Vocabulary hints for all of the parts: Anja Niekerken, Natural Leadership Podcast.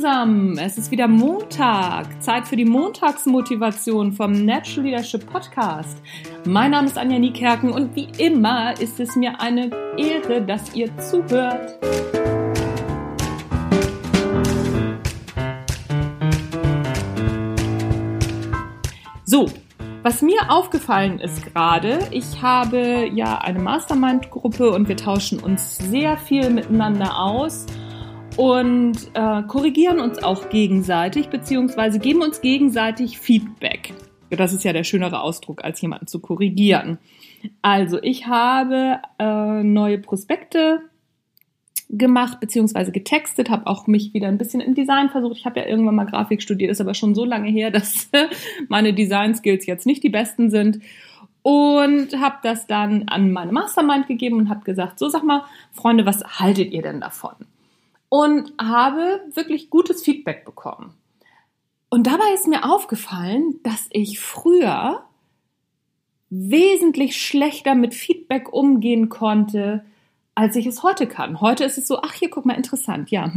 zusammen, es ist wieder Montag, Zeit für die Montagsmotivation vom Natural Leadership Podcast. Mein Name ist Anja Niekerken und wie immer ist es mir eine Ehre, dass ihr zuhört. So, was mir aufgefallen ist gerade, ich habe ja eine Mastermind-Gruppe und wir tauschen uns sehr viel miteinander aus und korrigieren uns auch gegenseitig, beziehungsweise geben uns gegenseitig Feedback. Das ist ja der schönere Ausdruck, als jemanden zu korrigieren. Also ich habe neue Prospekte gemacht, beziehungsweise getextet, habe auch mich wieder ein bisschen im Design versucht. Ich habe ja irgendwann mal Grafik studiert, ist aber schon so lange her, dass meine Design-Skills jetzt nicht die besten sind. Und habe das dann an meine Mastermind gegeben und habe gesagt, so sag mal, Freunde, was haltet ihr denn davon? Und habe wirklich gutes Feedback bekommen. Und dabei ist mir aufgefallen, dass ich früher wesentlich schlechter mit Feedback umgehen konnte, als ich es heute kann. Heute ist es so, ach hier, guck mal, interessant, ja,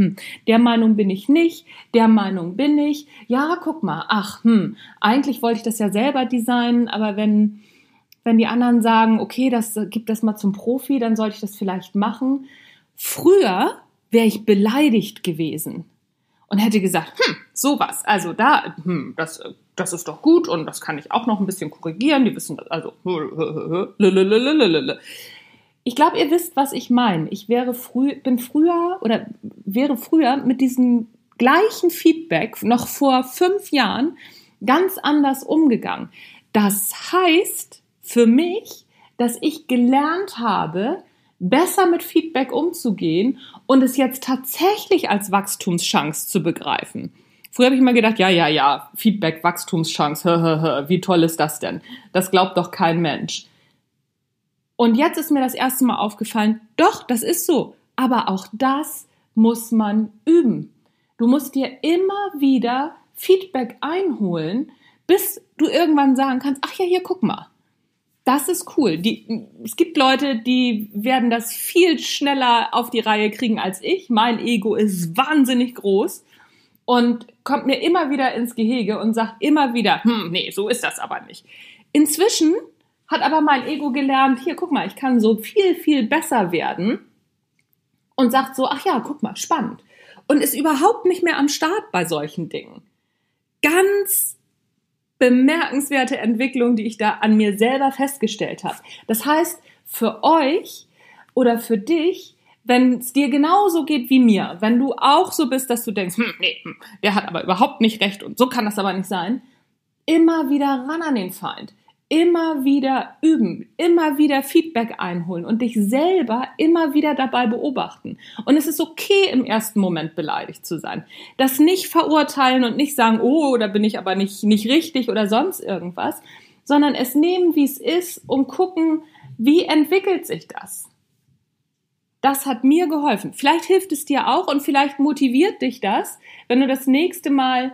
der Meinung bin ich nicht, der Meinung bin ich, ja, guck mal, ach, eigentlich wollte ich das ja selber designen, aber wenn die anderen sagen, okay, das gib das mal zum Profi, dann sollte ich das vielleicht machen. Früher wäre ich beleidigt gewesen und hätte gesagt, sowas, also da, das ist doch gut und das kann ich auch noch ein bisschen korrigieren, die wissen das, also, ich glaube, ihr wisst, was ich meine. Ich wäre früher mit diesem gleichen Feedback noch vor 5 Jahren ganz anders umgegangen. Das heißt für mich, dass ich gelernt habe, besser mit Feedback umzugehen und es jetzt tatsächlich als Wachstumschance zu begreifen. Früher habe ich immer gedacht, ja, Feedback, Wachstumschance, wie toll ist das denn? Das glaubt doch kein Mensch. Und jetzt ist mir das erste Mal aufgefallen, doch, das ist so. Aber auch das muss man üben. Du musst dir immer wieder Feedback einholen, bis du irgendwann sagen kannst, ach ja, hier, guck mal. Das ist cool. Es gibt Leute, die werden das viel schneller auf die Reihe kriegen als ich. Mein Ego ist wahnsinnig groß und kommt mir immer wieder ins Gehege und sagt immer wieder, nee, so ist das aber nicht. Inzwischen hat aber mein Ego gelernt, hier, guck mal, ich kann so viel, viel besser werden und sagt so, ach ja, guck mal, spannend. Und ist überhaupt nicht mehr am Start bei solchen Dingen. Ganz bemerkenswerte Entwicklung, die ich da an mir selber festgestellt habe. Das heißt, für euch oder für dich, wenn es dir genauso geht wie mir, wenn du auch so bist, dass du denkst, der hat aber überhaupt nicht recht und so kann das aber nicht sein, immer wieder ran an den Feind. Immer wieder üben, immer wieder Feedback einholen und dich selber immer wieder dabei beobachten. Und es ist okay, im ersten Moment beleidigt zu sein. Das nicht verurteilen und nicht sagen, oh, da bin ich aber nicht richtig oder sonst irgendwas, sondern es nehmen, wie es ist und gucken, wie entwickelt sich das. Das hat mir geholfen. Vielleicht hilft es dir auch und vielleicht motiviert dich das, wenn du das nächste Mal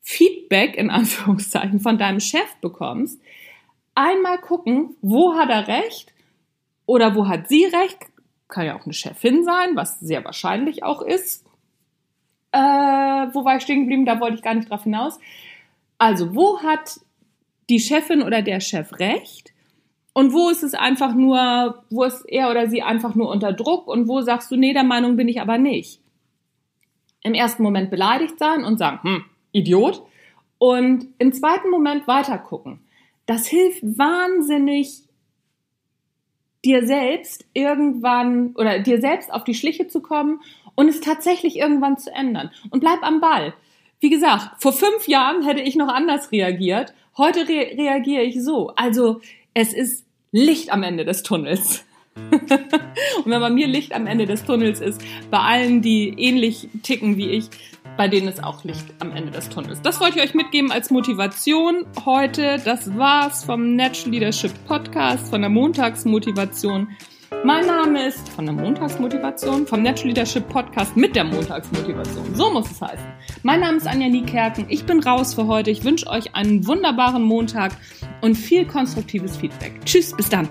Feedback, in Anführungszeichen, von deinem Chef bekommst, einmal gucken, wo hat er recht oder wo hat sie recht, kann ja auch eine Chefin sein, was sehr wahrscheinlich auch ist. Wo war ich stehen geblieben, da wollte ich gar nicht drauf hinaus. Also wo hat die Chefin oder der Chef recht und wo ist es einfach nur, wo ist er oder sie einfach nur unter Druck und wo sagst du, nee, der Meinung bin ich aber nicht. Im ersten Moment beleidigt sein und sagen, Idiot und im zweiten Moment weiter gucken. Das hilft wahnsinnig, dir selbst irgendwann oder dir selbst auf die Schliche zu kommen und es tatsächlich irgendwann zu ändern. Und bleib am Ball. Wie gesagt, vor 5 Jahren hätte ich noch anders reagiert. Heute reagiere ich so. Also es ist Licht am Ende des Tunnels. Und wenn bei mir Licht am Ende des Tunnels ist, bei allen, die ähnlich ticken wie ich, bei denen ist auch Licht am Ende des Tunnels. Das wollte ich euch mitgeben als Motivation heute. Das war's vom Natural Leadership Podcast, von der Montagsmotivation. Mein Name ist von der Montagsmotivation, vom Natural Leadership Podcast mit der Montagsmotivation. So muss es heißen. Mein Name ist Anja Niekerken. Ich bin raus für heute. Ich wünsche euch einen wunderbaren Montag und viel konstruktives Feedback. Tschüss, bis dann.